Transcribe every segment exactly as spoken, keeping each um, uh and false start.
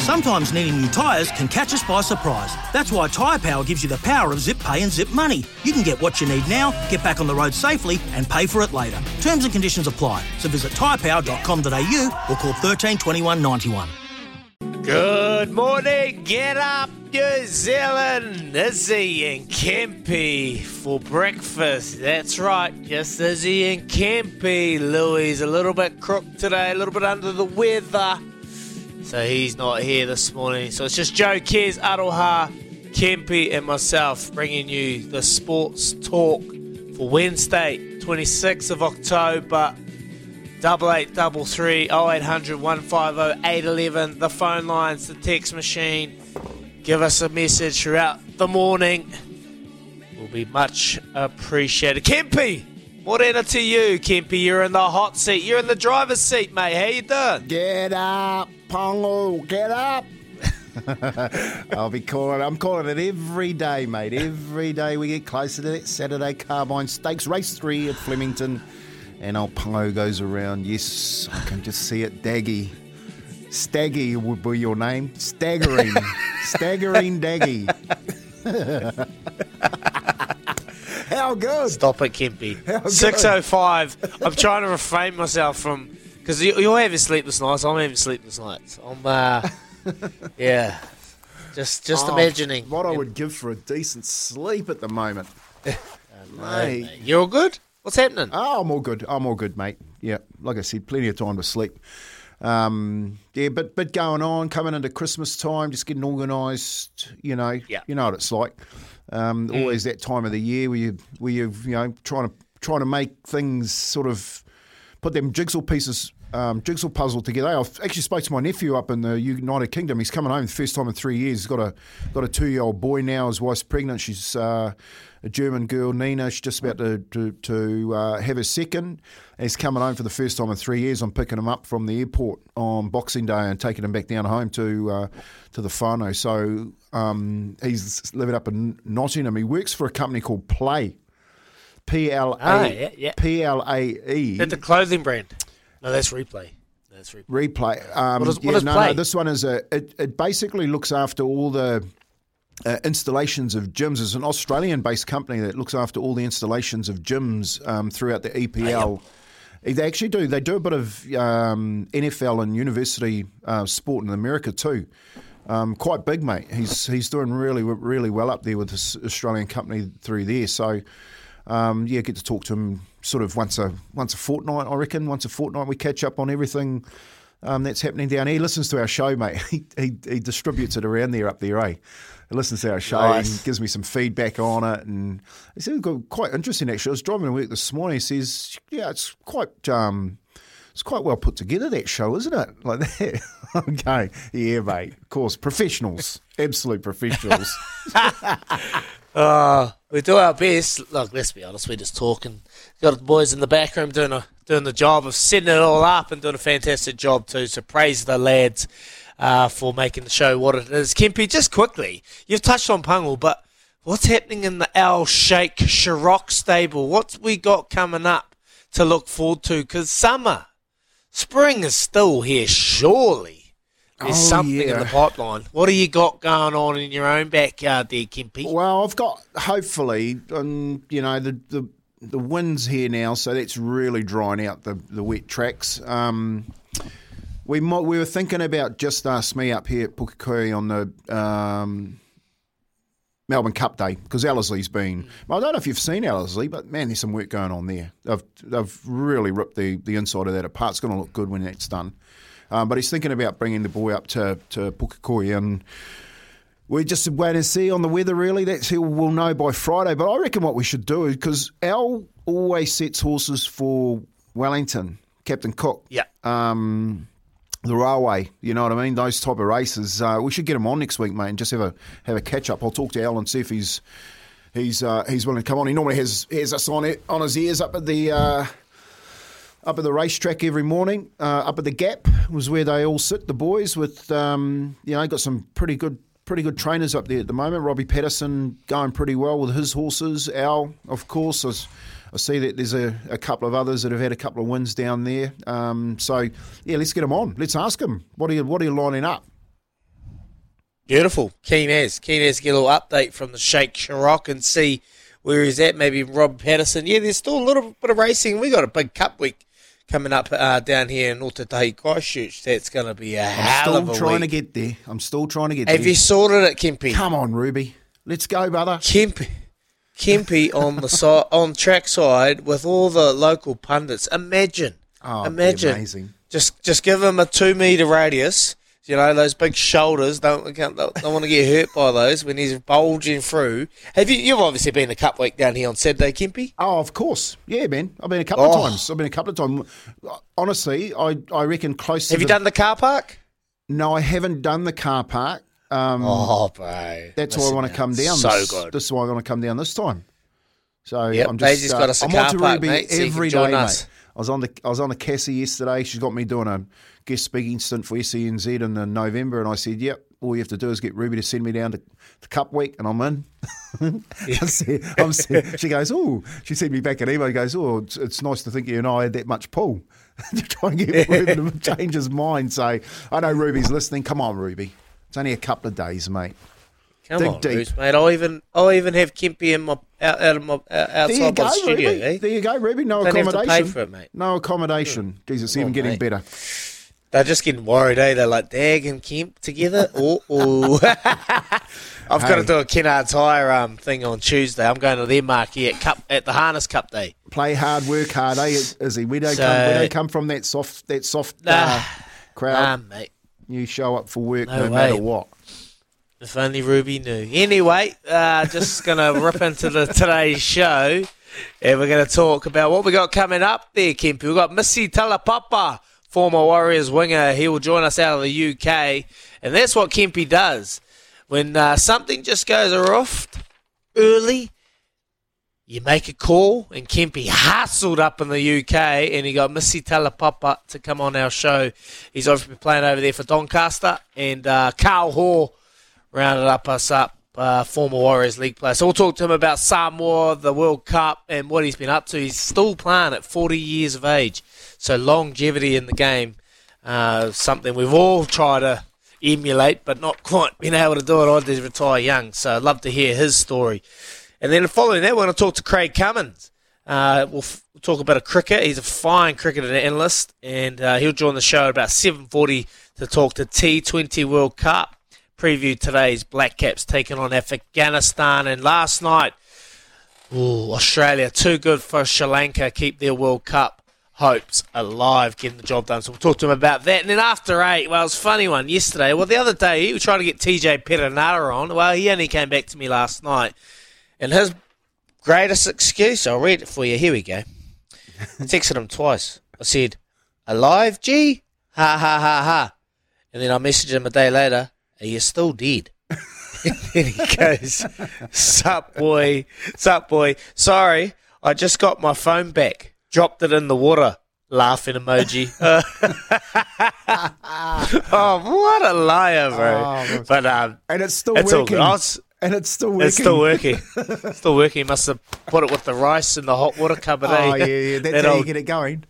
Sometimes needing new tyres can catch us by surprise. That's why Tyre Power gives you the power of Zip Pay and Zip Money. You can get what you need now, get back on the road safely and pay for it later. Terms and conditions apply. So visit tyre power dot com dot a u or call one three two one nine one. Good morning. Get up, New Zealand. Izzy and Kempy for breakfast. That's right. Just Izzy and Kempy. Louis a little bit crook today, a little bit under the weather. So he's not here this morning. So it's just Joe, Kez, Aroha, Kempi and myself bringing you the sports talk for Wednesday, twenty-sixth of October, double eight double three oh eight hundred one five oh eight one one. The phone lines, the text machine. Give us a message throughout the morning. Will be much appreciated. Kempi! Morena to you, Kempy. You're in the hot seat. You're in the driver's seat, mate. How you doing? Get up, Pungle. Get up. I'll be calling it. I'm calling it every day, mate. Every day we get closer to it. Saturday, Carbine Stakes, race three at Flemington. And old Pungo goes around. Yes, I can just see it. Daggy. Staggy would be your name. Staggering. Staggering Daggy. How good? Stop it, Kempy. six oh five. I'm trying to refrain myself from... Because you, you're having sleepless nights. I'm having sleepless nights. I'm, uh... yeah. Just just oh, imagining. What I would give for a decent sleep at the moment. Oh, mate. Mate. You're all good? What's happening? Oh, I'm all good. I'm all good, mate. Yeah. Like I said, plenty of time to sleep. Um, yeah, but, but going on, coming into Christmas time, just getting organised, you know. Yeah. You know what it's like. Um, mm. Always that time of the year where you where you you know trying to trying to make things sort of put them jigsaw pieces um, jigsaw puzzle together. I actually spoke to my nephew up in the United Kingdom. He's coming home the first time in three years. He's got a got a two year old boy now. His wife's pregnant. She's uh, a German girl, Nina. She's just about to to, to uh, have her second. And he's coming home for the first time in three years. I'm picking him up from the airport on Boxing Day and taking him back down home to uh, to the whānau. So. Um, he's living up in Nottingham. He works for a company called Play, P L A E. P L A E. That's a clothing brand. No, that's Replay. That's Replay. Replay. Um, what is, what yeah, is no, Play? No, this one is a. It, it basically looks after all the uh, installations of gyms. It's an Australian-based company that looks after all the installations of gyms um, throughout the E P L. Damn. They actually do. They do a bit of um, N F L and university uh, sport in America too. Um, quite big, mate. He's he's doing really, really well up there with this Australian company through there. So, um, yeah, get to talk to him sort of once a once a fortnight, I reckon. Once a fortnight, we catch up on everything um, that's happening down here. He listens to our show, mate. He, he he distributes it around there up there, eh? He listens to our show nice. And gives me some feedback on it. And he said, quite interesting, actually. I was driving to work this morning. He says, yeah, it's quite... Um, It's quite well put together, that show, isn't it? Like that. Okay. Yeah, mate. Of course. Professionals. Absolute professionals. uh, we do our best. Look, let's be honest. We're just talking. Got the boys in the back room doing, a, doing the job of setting it all up and doing a fantastic job too. So praise the lads uh, for making the show what it is. Kempy, just quickly, you've touched on Pungle, but what's happening in the Al Shake Shirok stable? What's we got coming up to look forward to? Because summer... Spring is still here, surely. There's oh, something yeah. in the pipeline. What do you got going on in your own backyard there, Kempy? Well, I've got, hopefully, um, you know, the, the the wind's here now, so that's really drying out the, the wet tracks. Um, we might, we were thinking about just us, me up here at Pukakui on the um, Melbourne Cup Day, because Ellerslie's been... Well, I don't know if you've seen Ellerslie, but, man, there's some work going on there. They've, they've really ripped the, the inside of that apart. It's going to look good when that's done. Um, but he's thinking about bringing the boy up to, to Pukakui, and we're just waiting to see on the weather, really. That's who we'll know by Friday. But I reckon what we should do is, because Al always sets horses for Wellington, Captain Cook. Yeah. Um... The railway, you know what I mean? Those type of races. Uh, we should get him on next week, mate, and just have a have a catch up. I'll talk to Al and see if he's he's uh, he's willing to come on. He normally has has us on it, on his ears up at the uh, up at the racetrack every morning. Uh, up at the Gap was where they all sit, the boys, with, um, you know, got some pretty good pretty good trainers up there at the moment. Robbie Patterson going pretty well with his horses. Al, of course, is... I see that there's a, a couple of others that have had a couple of wins down there. Um, so, yeah, let's get them on. Let's ask them. What are you, what are you lining up? Beautiful. Keenaz. Keenaz, get a little update from the Sheikh Shirock and see where he's at. Maybe Rob Patterson. Yeah, there's still a little bit of racing. We got a big cup week coming up uh, down here in Ōtātahi, Christchurch. That's going to be a I'm hell of a week. I'm still trying to get there. I'm still trying to get have there. Have you sorted it, Kempe? Come on, Ruby. Let's go, brother. Kempe. Kempe on the side, on track side with all the local pundits. Imagine, oh, imagine, amazing. Just just give him a two metre radius. You know those big shoulders. Don't don't, don't want to get hurt by those when he's bulging through. Have you? You've obviously been a cup week down here on Saturday, Kempe. Oh, of course, yeah, man. I've been a couple oh. of times. I've been a couple of times. Honestly, I I reckon close. Have to you the, done the car park? No, I haven't done the car park. Um, oh, bro. That's Listen why I want to come down. So this, good. This is why I want to come down this time. So yep, I'm just, just uh, got us a I'm on to Ruby mate, every so day, us. mate. I was on the I was on the Cassie yesterday. She's got me doing a guest speaking stint for S E N Z in November, and I said, "Yep, all you have to do is get Ruby to send me down to, to Cup Week, and I'm in." I said, I'm said, she goes, "Oh," she sent me back an email. She goes, "Oh, it's, it's nice to think you and I had that much pull." to try and get Ruby to change his mind. So I know Ruby's listening. Come on, Ruby. It's only a couple of days, mate. Come Dig on, deep. Bruce, mate. I'll even, I'll even have Kempe in my, out, out of my, outside go, my studio. Ruby. Eh? There you go, Ruby. No Don't accommodation. Have to pay for it, mate. No accommodation. Jeez, yeah. it's even on, getting mate. better. They're just getting worried, eh? They're like, Dag and Kemp together? Uh-oh. I've hey. got to do a Kennard Tyre um, thing on Tuesday. I'm going to their marquee at, cup, at the Harness Cup Day. Play hard, work hard, eh, Izzy? We don't, so, come, we don't come from that soft that soft nah, uh, crowd. Nah, mate. You show up for work no, no matter what. If only Ruby knew. Anyway, uh, just going to rip into the today's show, and we're going to talk about what we got coming up there, Kempe. We've got Missy Talapapa, former Warriors winger. He will join us out of the U K, and that's what Kempe does. When uh, something just goes aloft early, you make a call, and Kempe hustled up in the U K, and he got Missy Talapapa to come on our show. He's obviously playing over there for Doncaster, and uh, Carl Hoare rounded up us up, uh, former Warriors League player. So we'll talk to him about Samoa, the World Cup, and what he's been up to. He's still playing at forty years of age, so longevity in the game, uh, something we've all tried to emulate, but not quite been able to do it. I did retire young, so I'd love to hear his story. And then following that, we're going to talk to Craig Cummins. Uh, we'll, f- we'll talk about a cricket. He's a fine cricket analyst, and uh, he'll join the show at about seven forty to talk to T twenty World Cup. Preview today's Black Caps taking on Afghanistan. And last night, ooh, Australia, too good for Sri Lanka, keep their World Cup hopes alive, getting the job done. So we'll talk to him about that. And then after eight, well, it was a funny one yesterday. Well, the other day, we were trying to get T J Perenara on. Well, he only came back to me last night. And his greatest excuse, I'll read it for you. Here we go. I texted him twice. I said, "Alive, G? Ha, ha, ha, ha." And then I messaged him a day later, "Are you still dead?" And then he goes, "Sup, boy. Sup, boy. Sorry, I just got my phone back. Dropped it in the water." Laughing emoji. Oh, what a liar, bro. Oh, but um, and it's still it's working. And it's still working. It's still working. It's still working. You must have put it with the rice and the hot water cupboard. Oh, yeah, yeah. That's that how old, you get it going.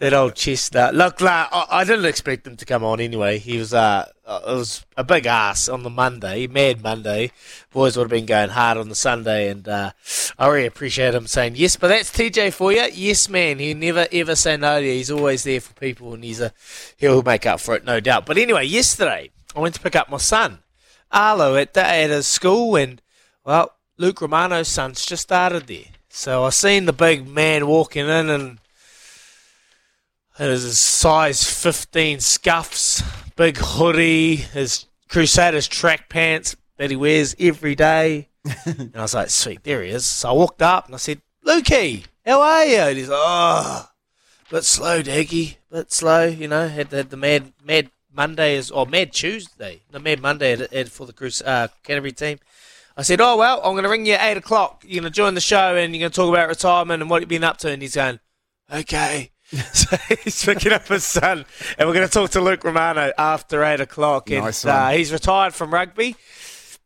That old chestnut. Look, like, I didn't expect him to come on anyway. He was uh, it was a big ass on the Monday, Mad Monday. Boys would have been going hard on the Sunday, and uh, I really appreciate him saying yes. But that's T J for you. Yes, man. He never, ever say no to you. He's always there for people, and he's a, he'll make up for it, no doubt. But anyway, yesterday I went to pick up my son, Arlo, at, the, at his school, and, well, Luke Romano's son's just started there. So I seen the big man walking in, and his size fifteen scuffs, big hoodie, his Crusaders track pants that he wears every day. And I was like, sweet, there he is. So I walked up, and I said, "Lukey, how are you?" And he's like, "Oh, bit slow, Daggy, bit slow," you know, had, had the mad, mad, Monday is, or Mad Tuesday, no, Mad Monday at, at, for the Crus- uh, Canterbury team. I said, "Oh, well, I'm going to ring you at eight o'clock. You're going to join the show, and you're going to talk about retirement and what you've been up to." And he's going, "Okay." So he's picking up his son. And we're going to talk to Luke Romano after eight o'clock. And nice uh, he's retired from rugby.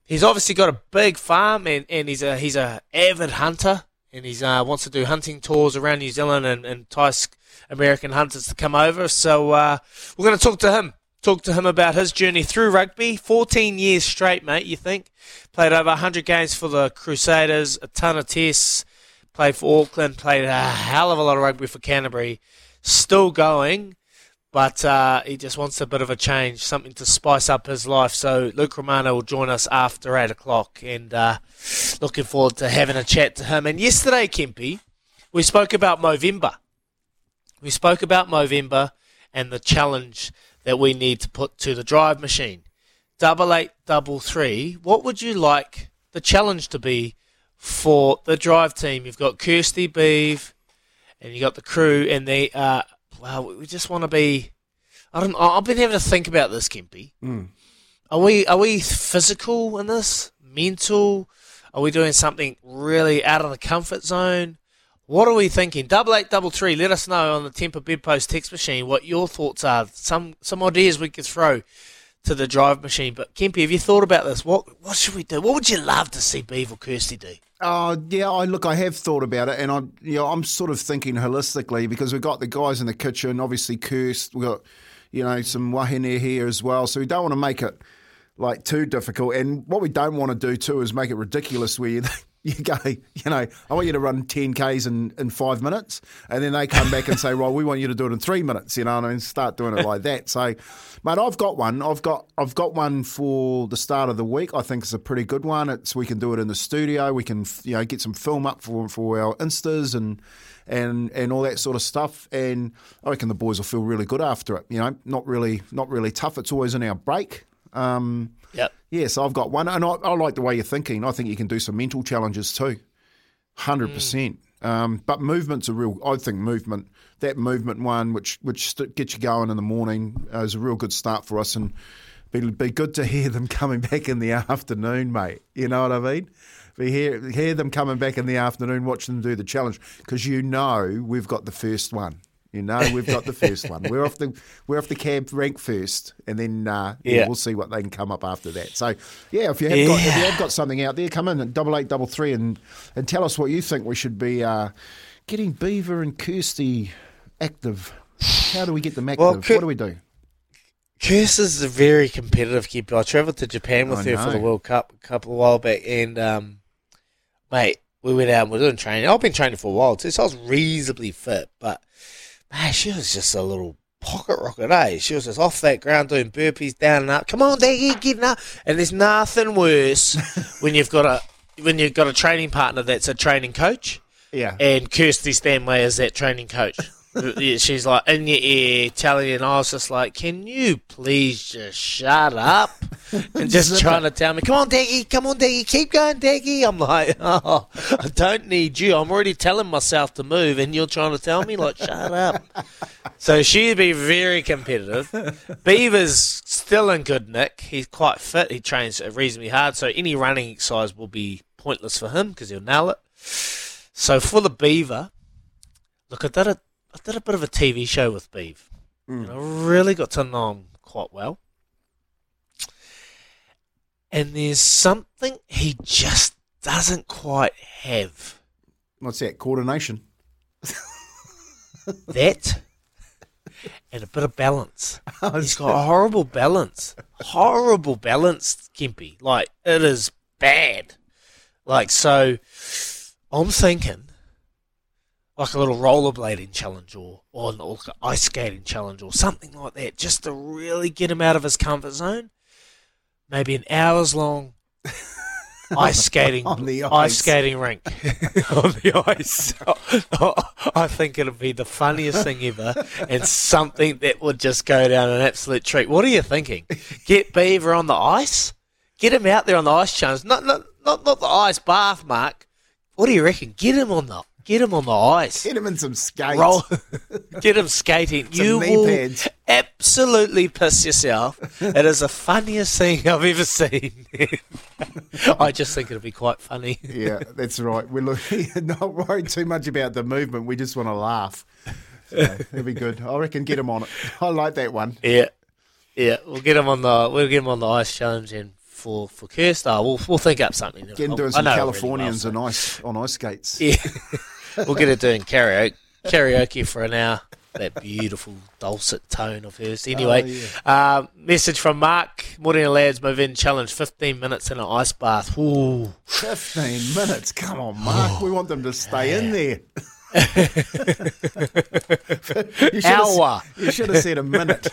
He's obviously got a big farm, and, and he's a he's a avid hunter, and he uh, wants to do hunting tours around New Zealand and, and entice American hunters to come over. So uh, we're going to talk to him. Talk to him about his journey through rugby. fourteen years straight, mate, you think. Played over one hundred games for the Crusaders, a ton of tests. Played for Auckland, played a hell of a lot of rugby for Canterbury. Still going, but uh, he just wants a bit of a change, something to spice up his life. So Luke Romano will join us after eight o'clock, and uh, looking forward to having a chat to him. And yesterday, Kempi, we spoke about Movember. We spoke about Movember and the challenge that we need to put to the drive machine. Double eight, double three. What would you like the challenge to be for the drive team? You've got Kirsty, Beav, and you got the crew, and they are, well, we just want to be, I don't, I've been having to think about this, Kempi. Mm. Are we, are we physical in this? Mental? Are we doing something really out of the comfort zone? What are we thinking? Double eight, double three. Let us know on the Temper Bedpost text machine what your thoughts are. Some some ideas we could throw to the drive machine. But Kempi, have you thought about this? What what should we do? What would you love to see Beaver or Kirsty do? Oh yeah, I look, I have thought about it, and I you know I'm sort of thinking holistically because we've got the guys in the kitchen. Obviously, Kirst, we've got you know some wahine here as well, so we don't want to make it like too difficult. And what we don't want to do too is make it ridiculous where you. You go, you know, I want you to run ten Ks in, in five minutes. And then they come back and say, well, we want you to do it in three minutes, you know, and I mean, start doing it like that. So, mate, I've got one. I've got I've got one for the start of the week. I think it's a pretty good one. It's we can do it in the studio. We can, you know, get some film up for for our Instas and, and, and all that sort of stuff. And I reckon the boys will feel really good after it, you know, not really not really tough. It's always in our break. Um, yep. Yeah, so I've got one. And I, I like the way you're thinking. I think you can do some mental challenges too, one hundred percent. Mm. Um, but movement's a real – I think movement, that movement one, which which gets you going in the morning, uh, is a real good start for us. And it'd be good to hear them coming back in the afternoon, mate. You know what I mean? We hear, hear them coming back in the afternoon, watch them do the challenge, because you know we've got the first one. You know, we've got the first one. We're off the we're off the cab rank first, and then uh, yeah. Yeah, we'll see what they can come up after that. So, yeah, if you have, yeah. got, if you have got something out there, come in at double eight double three and and tell us what you think we should be uh, getting Beaver and Kirsty active. How do we get them active? Well, K- what do we do? Kirsty's a very competitive kid. I travelled to Japan with I her know. for the World Cup a couple of while back, and um, mate, we went out and we were doing training. I've been training for a while too, so I was reasonably fit, but. Man, she was just a little pocket rocket, eh? She was just off that ground doing burpees down and up. Come on, Daggy, get, get up! And there's nothing worse when you've got a when you've got a training partner that's a training coach. Yeah. And Kirsty Stanway is that training coach. She's like in your ear telling you, and I was just like, "Can you please just shut up?" And just trying to tell me, "Come on, Daggy, come on, Daggy, keep going, Daggy." I'm like, "Oh, I don't need you. I'm already telling myself to move, and you're trying to tell me like, shut up." So she'd be very competitive. Beaver's still in good nick. He's quite fit. He trains reasonably hard, so any running exercise will be pointless for him because he'll nail it. So for the Beaver, look at that. I did a bit of a T V show with Beav. Mm. And I really got to know him quite well. And there's something he just doesn't quite have. What's that? Coordination. That and a bit of balance. He's got a horrible balance. Horrible balance, Kempi. Like, it is bad. Like, so I'm thinking... like a little rollerblading challenge or, or like an ice skating challenge or something like that, just to really get him out of his comfort zone. Maybe an hour's long ice skating on the ice. ice skating rink on the ice. I think it'd be the funniest thing ever, and something that would just go down an absolute treat. What are you thinking? Get Beaver on the ice, get him out there on the ice challenge. Not not not, not the ice bath, Mark. What do you reckon? Get him on the Get him on the ice. Get him in some skates. Roll, get him skating. You will pads. absolutely piss yourself. It is the funniest thing I've ever seen. I just think it'll be quite funny. Yeah, that's right. We're not worried too much about the movement. We just want to laugh. So it'll be good. I reckon get him on it. I like that one. Yeah, yeah. We'll get him on the we'll get him on the ice challenge, and for for Kirstar, we'll we'll think up something. Get him doing some Californians on ice on ice skates. Yeah, we'll get her doing karaoke karaoke for an hour. That beautiful dulcet tone of hers. Anyway, oh, yeah. uh, message from Mark. Morning, lads. Move in challenge. fifteen minutes in an ice bath. Ooh. fifteen minutes. Come on, Mark. Oh, we want them to stay yeah. in there. you Hour. Have, you should have said a minute.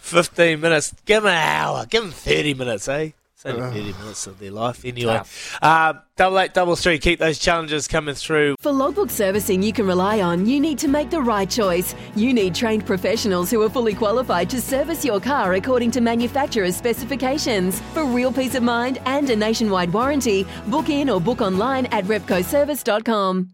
fifteen minutes. Give them an hour. Give them thirty minutes, eh? Only thirty minutes of their life anyway. Uh, double eight, double three, keep those challenges coming through. For logbook servicing you can rely on, you need to make the right choice. You need trained professionals who are fully qualified to service your car according to manufacturer's specifications. For real peace of mind and a nationwide warranty, book in or book online at repco service dot com.